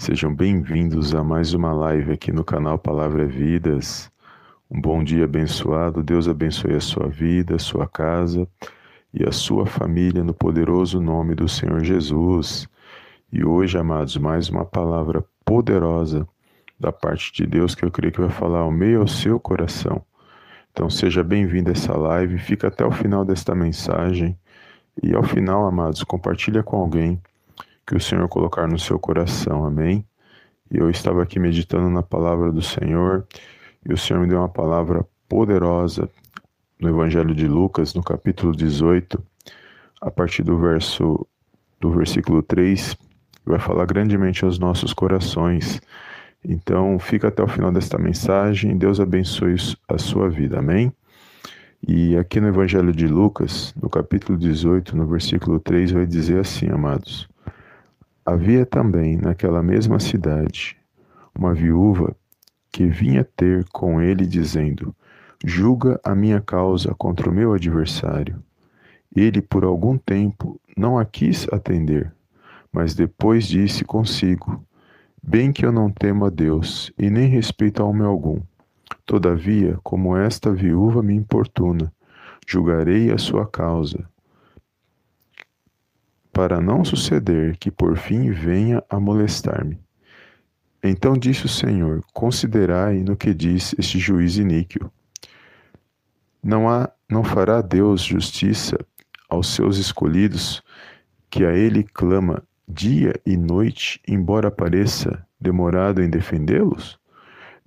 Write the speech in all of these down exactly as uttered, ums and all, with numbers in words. Sejam bem-vindos a mais uma live aqui no canal Palavra e Vidas. Um bom dia abençoado. Deus abençoe a sua vida, a sua casa e a sua família no poderoso nome do Senhor Jesus. E hoje, amados, mais uma palavra poderosa da parte de Deus que eu creio que vai falar ao meio ao seu coração. Então seja bem-vindo a essa live. Fica até o final desta mensagem. E ao final, amados, compartilha com alguém que o Senhor colocar no seu coração, amém? E eu estava aqui meditando na palavra do Senhor, e o Senhor me deu uma palavra poderosa no Evangelho de Lucas, no capítulo dezoito, a partir do verso, do versículo três, vai falar grandemente aos nossos corações. Então, fica até o final desta mensagem, Deus abençoe a sua vida, amém? E aqui no Evangelho de Lucas, no capítulo dezoito, no versículo três, vai dizer assim, amados: havia também naquela mesma cidade uma viúva que vinha ter com ele dizendo: julga a minha causa contra o meu adversário. Ele por algum tempo não a quis atender, mas depois disse consigo: bem que eu não temo a Deus e nem respeito a homem algum. Todavia, como esta viúva me importuna, julgarei a sua causa, para não suceder que por fim venha a molestar-me. Então disse o Senhor: considerai no que diz este juiz iníquo. Não há, não fará Deus justiça aos seus escolhidos, que a ele clama dia e noite, embora pareça demorado em defendê-los?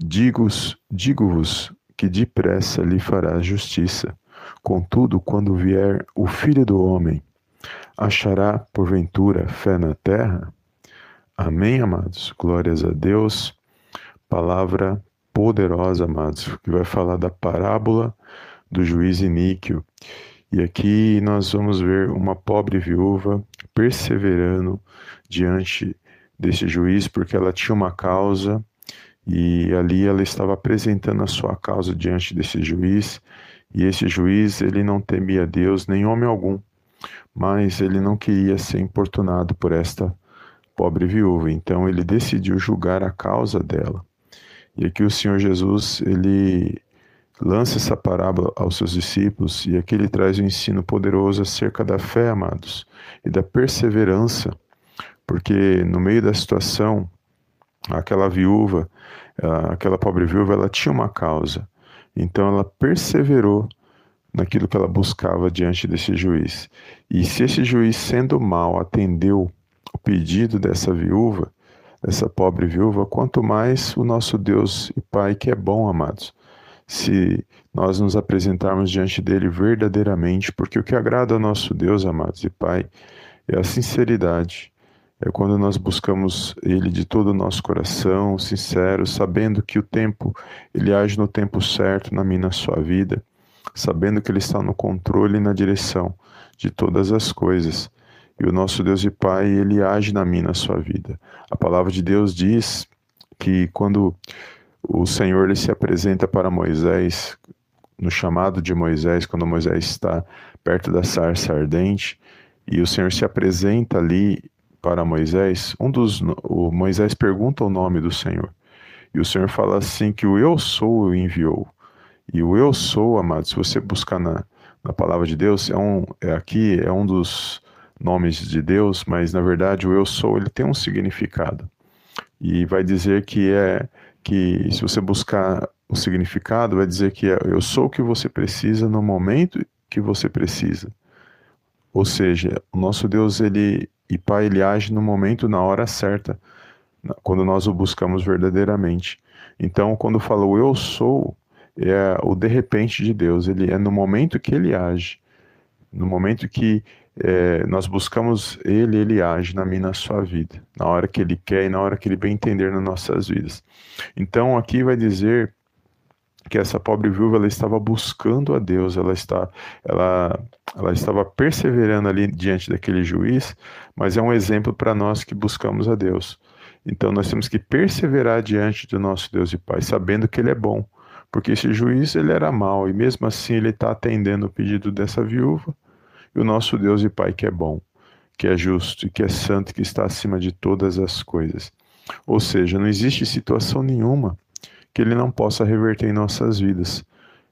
Digo-vos, digo-vos que depressa lhe fará justiça. Contudo, quando vier o Filho do Homem, achará, porventura, fé na terra? Amém, amados? Glórias a Deus. Palavra poderosa, amados, que vai falar da parábola do juiz iníquo. E aqui nós vamos ver uma pobre viúva perseverando diante desse juiz, porque ela tinha uma causa e ali ela estava apresentando a sua causa diante desse juiz. E esse juiz, ele não temia Deus nem homem algum, mas ele não queria ser importunado por esta pobre viúva, então ele decidiu julgar a causa dela. E aqui o Senhor Jesus, ele lança essa parábola aos seus discípulos, e aqui ele traz um ensino poderoso acerca da fé, amados, e da perseverança, porque no meio da situação, aquela viúva, aquela pobre viúva, ela tinha uma causa, então ela perseverou naquilo que ela buscava diante desse juiz. E se esse juiz, sendo mau, atendeu o pedido dessa viúva, dessa pobre viúva, quanto mais o nosso Deus e Pai, que é bom, amados, se nós nos apresentarmos diante dele verdadeiramente, porque o que agrada ao nosso Deus, amados e Pai, é a sinceridade. É quando nós buscamos ele de todo o nosso coração, sincero, sabendo que o tempo, ele age no tempo certo na minha e na sua vida, sabendo que ele está no controle e na direção de todas as coisas. E o nosso Deus e Pai, ele age na minha, na sua vida. A palavra de Deus diz que quando o Senhor ele se apresenta para Moisés, no chamado de Moisés, quando Moisés está perto da sarça ardente, e o Senhor se apresenta ali para Moisés, um dos, o Moisés pergunta o nome do Senhor. E o Senhor fala assim que o eu sou o enviou. E o eu sou, amado, se você buscar na, na palavra de Deus, é um, é aqui é um dos nomes de Deus, mas na verdade o eu sou, ele tem um significado. E vai dizer que é, que se você buscar o significado, vai dizer que é, eu sou o que você precisa no momento que você precisa. Ou seja, o nosso Deus, ele e Pai, ele age no momento, na hora certa, quando nós o buscamos verdadeiramente. Então, quando fala o eu sou, é o de repente de Deus, ele é no momento que ele age, no momento que é, nós buscamos ele, ele age na minha, na sua vida, na hora que ele quer e na hora que ele bem entender nas nossas vidas. Então aqui vai dizer que essa pobre viúva, ela estava buscando a Deus, ela, está, ela, ela estava perseverando ali diante daquele juiz, mas é um exemplo para nós que buscamos a Deus. Então nós temos que perseverar diante do nosso Deus e Pai, sabendo que ele é bom, porque esse juiz, ele era mau, e mesmo assim ele está atendendo o pedido dessa viúva, e o nosso Deus e Pai, que é bom, que é justo, e que é santo, que está acima de todas as coisas. Ou seja, não existe situação nenhuma que ele não possa reverter em nossas vidas,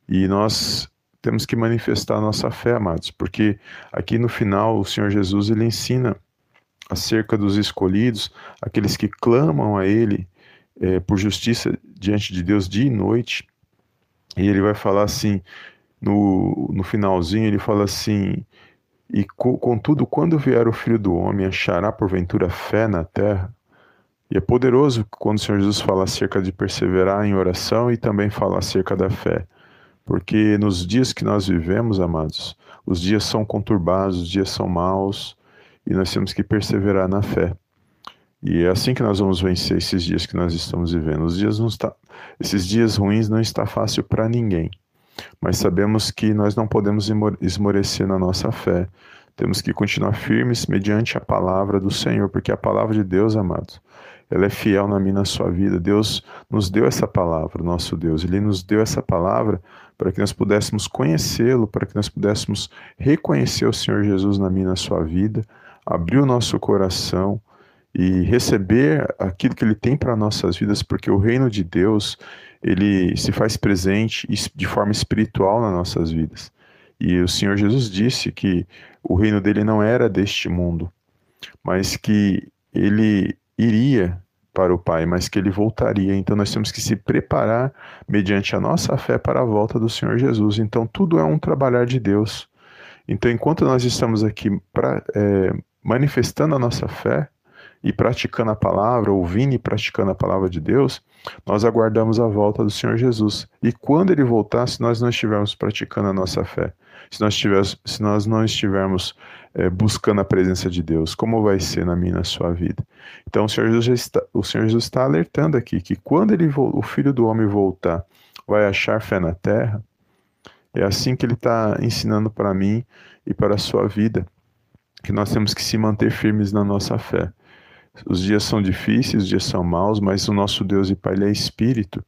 e nós temos que manifestar a nossa fé, amados, porque aqui no final o Senhor Jesus, ele ensina acerca dos escolhidos, aqueles que clamam a ele é, por justiça diante de Deus dia e noite. E ele vai falar assim, no, no finalzinho, ele fala assim: e contudo, quando vier o Filho do Homem, achará porventura fé na terra? E é poderoso quando o Senhor Jesus fala acerca de perseverar em oração e também fala acerca da fé. Porque nos dias que nós vivemos, amados, os dias são conturbados, os dias são maus, e nós temos que perseverar na fé. E é assim que nós vamos vencer esses dias que nós estamos vivendo. Os dias não está, esses dias ruins não está fácil para ninguém. Mas sabemos que nós não podemos esmorecer na nossa fé. Temos que continuar firmes mediante a palavra do Senhor, porque a palavra de Deus, amados, ela é fiel na minha, na sua vida. Deus nos deu essa palavra, nosso Deus. Ele nos deu essa palavra para que nós pudéssemos conhecê-lo, para que nós pudéssemos reconhecer o Senhor Jesus na minha, na sua vida, abrir o nosso coração e receber aquilo que ele tem para nossas vidas, porque o reino de Deus, ele se faz presente de forma espiritual nas nossas vidas. E o Senhor Jesus disse que o reino dele não era deste mundo, mas que ele iria para o Pai, mas que ele voltaria. Então nós temos que se preparar mediante a nossa fé para a volta do Senhor Jesus. Então tudo é um trabalhar de Deus. Então enquanto nós estamos aqui pra, é, manifestando a nossa fé, e praticando a palavra, ouvindo e praticando a palavra de Deus, nós aguardamos a volta do Senhor Jesus. E quando ele voltar, se nós não estivermos praticando a nossa fé, se nós, tivermos, se nós não estivermos é, buscando a presença de Deus, como vai ser na minha, na sua vida? Então o Senhor Jesus já está, o Senhor Jesus está alertando aqui, que quando ele, o Filho do Homem voltar, vai achar fé na terra. É assim que ele está ensinando para mim e para a sua vida, que nós temos que se manter firmes na nossa fé. Os dias são difíceis, os dias são maus, mas o nosso Deus e Pai, ele é Espírito,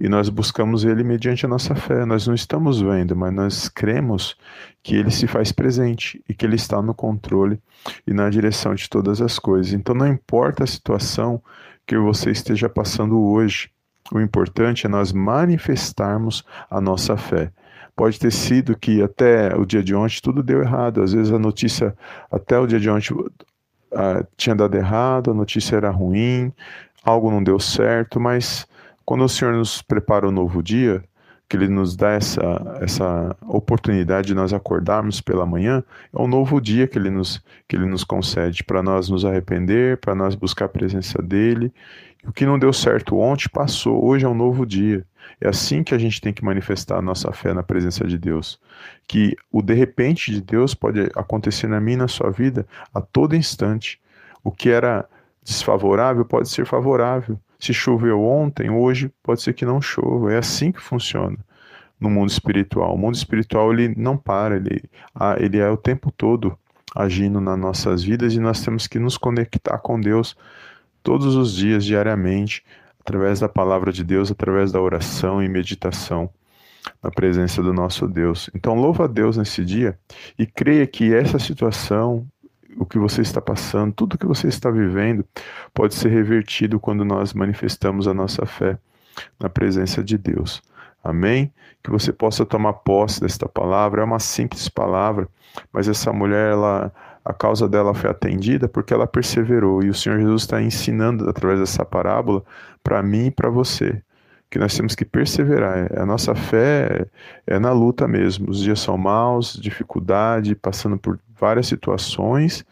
e nós buscamos ele mediante a nossa fé. Nós não estamos vendo, mas nós cremos que ele se faz presente e que ele está no controle e na direção de todas as coisas. Então não importa a situação que você esteja passando hoje, o importante é nós manifestarmos a nossa fé. Pode ter sido que até o dia de ontem tudo deu errado, às vezes a notícia até o dia de ontem... Uh, tinha dado errado, a notícia era ruim, algo não deu certo, mas quando o Senhor nos prepara um novo dia, que Ele nos dá essa, essa oportunidade de nós acordarmos pela manhã, é um novo dia que Ele nos, que Ele nos concede, para nós nos arrepender, para nós buscar a presença dEle. O que não deu certo ontem, passou, hoje é um novo dia. É assim que a gente tem que manifestar a nossa fé na presença de Deus. Que o de repente de Deus pode acontecer na minha e na sua vida a todo instante. O que era desfavorável pode ser favorável. Se choveu ontem, hoje pode ser que não chova. É assim que funciona no mundo espiritual. O mundo espiritual, ele não para, ele, ele é o tempo todo agindo nas nossas vidas, e nós temos que nos conectar com Deus todos os dias, diariamente, através da palavra de Deus, através da oração e meditação na presença do nosso Deus. Então louva a Deus nesse dia e creia que essa situação, o que você está passando, tudo que você está vivendo, pode ser revertido quando nós manifestamos a nossa fé na presença de Deus. Amém? Que você possa tomar posse desta palavra. É uma simples palavra, mas essa mulher, ela a causa dela foi atendida porque ela perseverou. E o Senhor Jesus está ensinando através dessa parábola para mim e para você, que nós temos que perseverar. A nossa fé é na luta mesmo. Os dias são maus, dificuldade, passando por várias situações,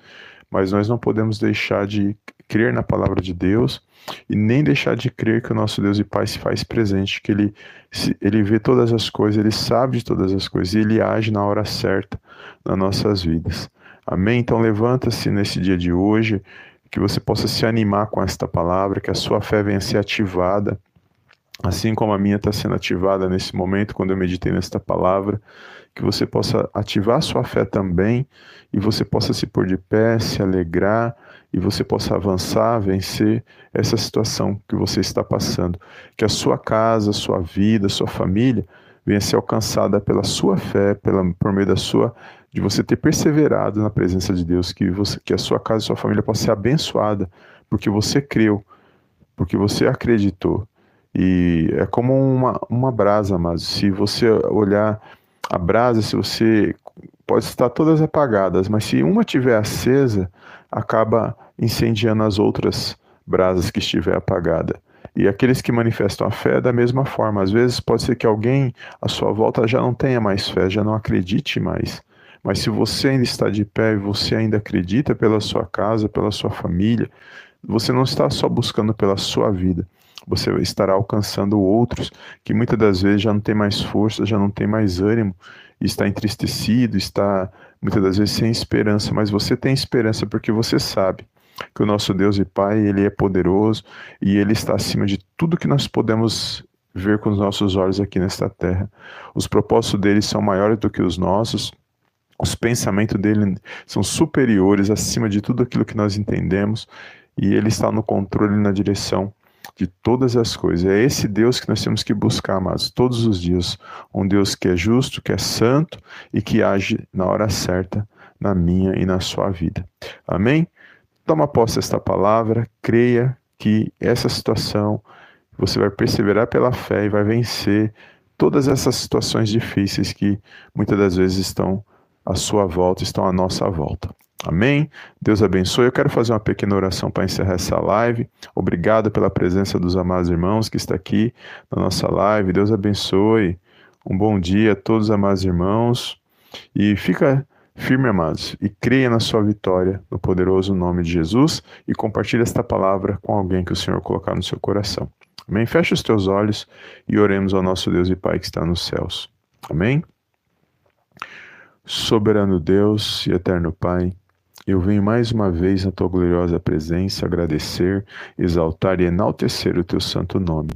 mas nós não podemos deixar de crer na palavra de Deus e nem deixar de crer que o nosso Deus e Pai se faz presente, que Ele, ele vê todas as coisas, Ele sabe de todas as coisas e Ele age na hora certa nas nossas vidas. Amém? Então levanta-se nesse dia de hoje, que você possa se animar com esta palavra, que a sua fé venha a ser ativada, assim como a minha está sendo ativada nesse momento, quando eu meditei nesta palavra, que você possa ativar a sua fé também, e você possa se pôr de pé, se alegrar, e você possa avançar, vencer essa situação que você está passando. Que a sua casa, a sua vida, a sua família venha ser alcançada pela sua fé, pela, por meio da sua, de você ter perseverado na presença de Deus, que, você, que a sua casa e a sua família possa ser abençoada, porque você creu, porque você acreditou. E é como uma, uma brasa, mas se você olhar a brasa, se você pode estar todas apagadas, mas se uma estiver acesa, acaba incendiando as outras brasas que estiver apagada. E aqueles que manifestam a fé da mesma forma. Às vezes pode ser que alguém à sua volta já não tenha mais fé, já não acredite mais. Mas se você ainda está de pé e você ainda acredita pela sua casa, pela sua família, você não está só buscando pela sua vida. Você estará alcançando outros que muitas das vezes já não tem mais força, já não tem mais ânimo, está entristecido, está muitas das vezes sem esperança, mas você tem esperança porque você sabe que o nosso Deus e Pai, Ele é poderoso e Ele está acima de tudo que nós podemos ver com os nossos olhos aqui nesta terra. Os propósitos dEle são maiores do que os nossos, os pensamentos dEle são superiores acima de tudo aquilo que nós entendemos e Ele está no controle e na direção de todas as coisas. É esse Deus que nós temos que buscar, amados, todos os dias. Um Deus que é justo, que é santo e que age na hora certa, na minha e na sua vida. Amém? Toma posse desta palavra, creia que essa situação, você vai perseverar pela fé e vai vencer todas essas situações difíceis que muitas das vezes estão à sua volta, estão à nossa volta. Amém? Deus abençoe. Eu quero fazer uma pequena oração para encerrar essa live. Obrigado pela presença dos amados irmãos que está aqui na nossa live. Deus abençoe. Um bom dia a todos, amados irmãos. E fica firme, amados, e creia na sua vitória, no poderoso nome de Jesus, e compartilhe esta palavra com alguém que o Senhor colocar no seu coração. Amém? Feche os teus olhos e oremos ao nosso Deus e Pai que está nos céus. Amém? Soberano Deus e eterno Pai, eu venho mais uma vez na tua gloriosa presença agradecer, exaltar e enaltecer o teu santo nome.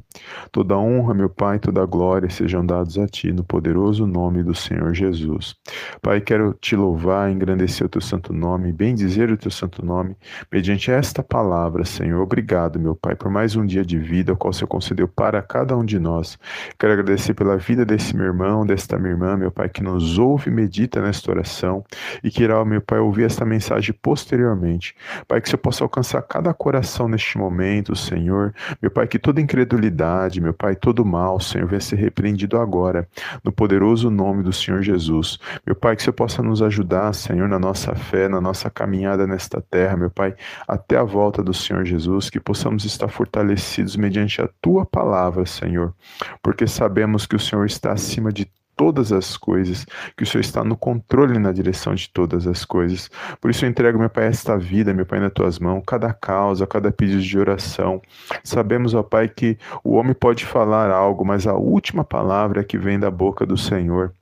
Toda honra, meu Pai, toda glória sejam dados a ti no poderoso nome do Senhor Jesus. Pai, quero te louvar, engrandecer o teu santo nome, bendizer o teu santo nome, mediante esta palavra, Senhor. Obrigado, meu Pai, por mais um dia de vida, o qual o Senhor concedeu para cada um de nós. Quero agradecer pela vida desse meu irmão, desta minha irmã, meu Pai, que nos ouve e medita nesta oração e que irá, meu Pai, ouvir esta mensagem posteriormente. Pai, que o Senhor possa alcançar cada coração neste momento, Senhor. Meu Pai, que toda incredulidade, meu Pai, todo mal, Senhor, venha ser repreendido agora, no poderoso nome do Senhor Jesus. Meu Pai, que o Senhor possa nos ajudar, Senhor, na nossa fé, na nossa caminhada nesta terra, meu Pai, até a volta do Senhor Jesus, que possamos estar fortalecidos mediante a Tua palavra, Senhor, porque sabemos que o Senhor está acima de todas as coisas, que o Senhor está no controle e na direção de todas as coisas. Por isso eu entrego, meu Pai, esta vida, meu Pai, nas tuas mãos, cada causa, cada pedido de oração. Sabemos, ó Pai, que o homem pode falar algo, mas a última palavra é que vem da boca do Senhor.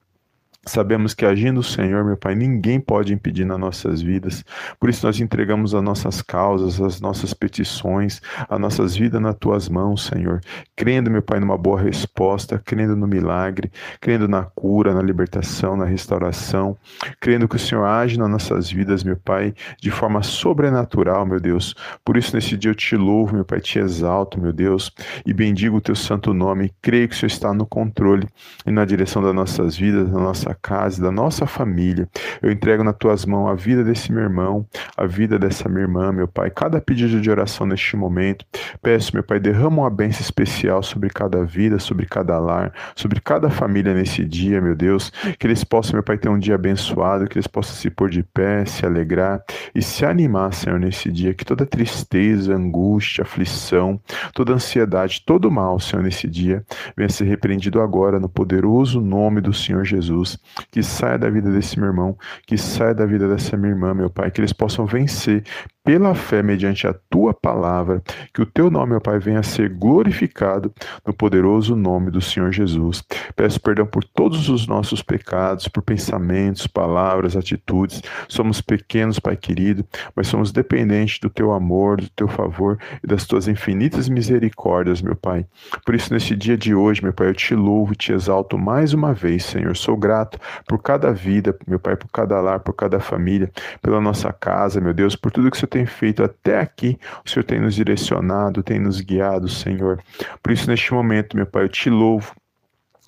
Sabemos que agindo o Senhor, meu Pai, ninguém pode impedir nas nossas vidas. Por isso nós entregamos as nossas causas, as nossas petições, as nossas vidas nas Tuas mãos, Senhor. Crendo, meu Pai, numa boa resposta, crendo no milagre, crendo na cura, na libertação, na restauração. Crendo que o Senhor age nas nossas vidas, meu Pai, de forma sobrenatural, meu Deus. Por isso nesse dia eu Te louvo, meu Pai, Te exalto, meu Deus, e bendigo o Teu santo nome. Creio que o Senhor está no controle e na direção das nossas vidas, da nossa casa, da nossa família. Eu entrego nas tuas mãos a vida desse meu irmão, a vida dessa minha irmã, meu Pai. Cada pedido de oração neste momento, peço, meu Pai, derrama uma bênção especial sobre cada vida, sobre cada lar, sobre cada família nesse dia, meu Deus. Que eles possam, meu Pai, ter um dia abençoado, que eles possam se pôr de pé, se alegrar e se animar, Senhor, nesse dia. Que toda tristeza, angústia, aflição, toda ansiedade, todo mal, Senhor, nesse dia, venha ser repreendido agora no poderoso nome do Senhor Jesus. Que saia da vida desse meu irmão, que saia da vida dessa minha irmã, meu Pai, que eles possam vencer pela fé mediante a Tua palavra, que o Teu nome, meu Pai, venha a ser glorificado no poderoso nome do Senhor Jesus. Peço perdão por todos os nossos pecados, por pensamentos, palavras, atitudes. Somos pequenos, Pai querido, mas somos dependentes do Teu amor, do Teu favor e das Tuas infinitas misericórdias, meu Pai. Por isso, neste dia de hoje, meu Pai, eu Te louvo e Te exalto mais uma vez, Senhor. Sou grato por cada vida, meu Pai, por cada lar, por cada família, pela nossa casa, meu Deus, por tudo que o Senhor tem feito até aqui, o Senhor tem nos direcionado, tem nos guiado, Senhor. Por isso, neste momento, meu Pai, eu Te louvo,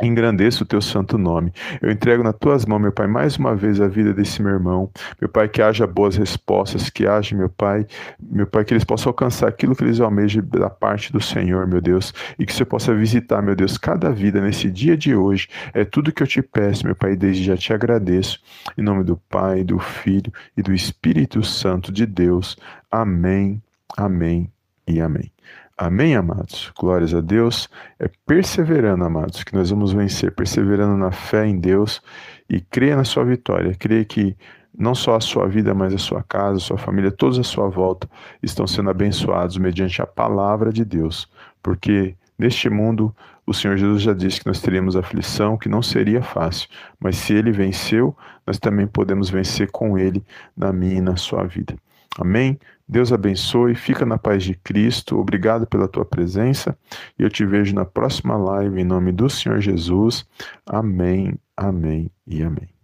engrandeço o Teu santo nome. Eu entrego nas Tuas mãos, meu Pai, mais uma vez a vida desse meu irmão. Meu Pai, que haja boas respostas, que haja, meu Pai, meu Pai, que eles possam alcançar aquilo que eles almejam da parte do Senhor, meu Deus, e que o Senhor possa visitar, meu Deus, cada vida nesse dia de hoje. É tudo que eu Te peço, meu Pai, e desde já Te agradeço. Em nome do Pai, do Filho e do Espírito Santo de Deus. Amém, amém e amém. Amém, amados? Glórias a Deus. É perseverando, amados, que nós vamos vencer, perseverando na fé em Deus e creia na sua vitória. Creia que não só a sua vida, mas a sua casa, a sua família, todos à sua volta estão sendo abençoados mediante a palavra de Deus. Porque neste mundo, o Senhor Jesus já disse que nós teríamos aflição, que não seria fácil. Mas se Ele venceu, nós também podemos vencer com Ele na minha e na sua vida. Amém? Deus abençoe, fica na paz de Cristo, obrigado pela tua presença e eu te vejo na próxima live em nome do Senhor Jesus. Amém, amém e amém.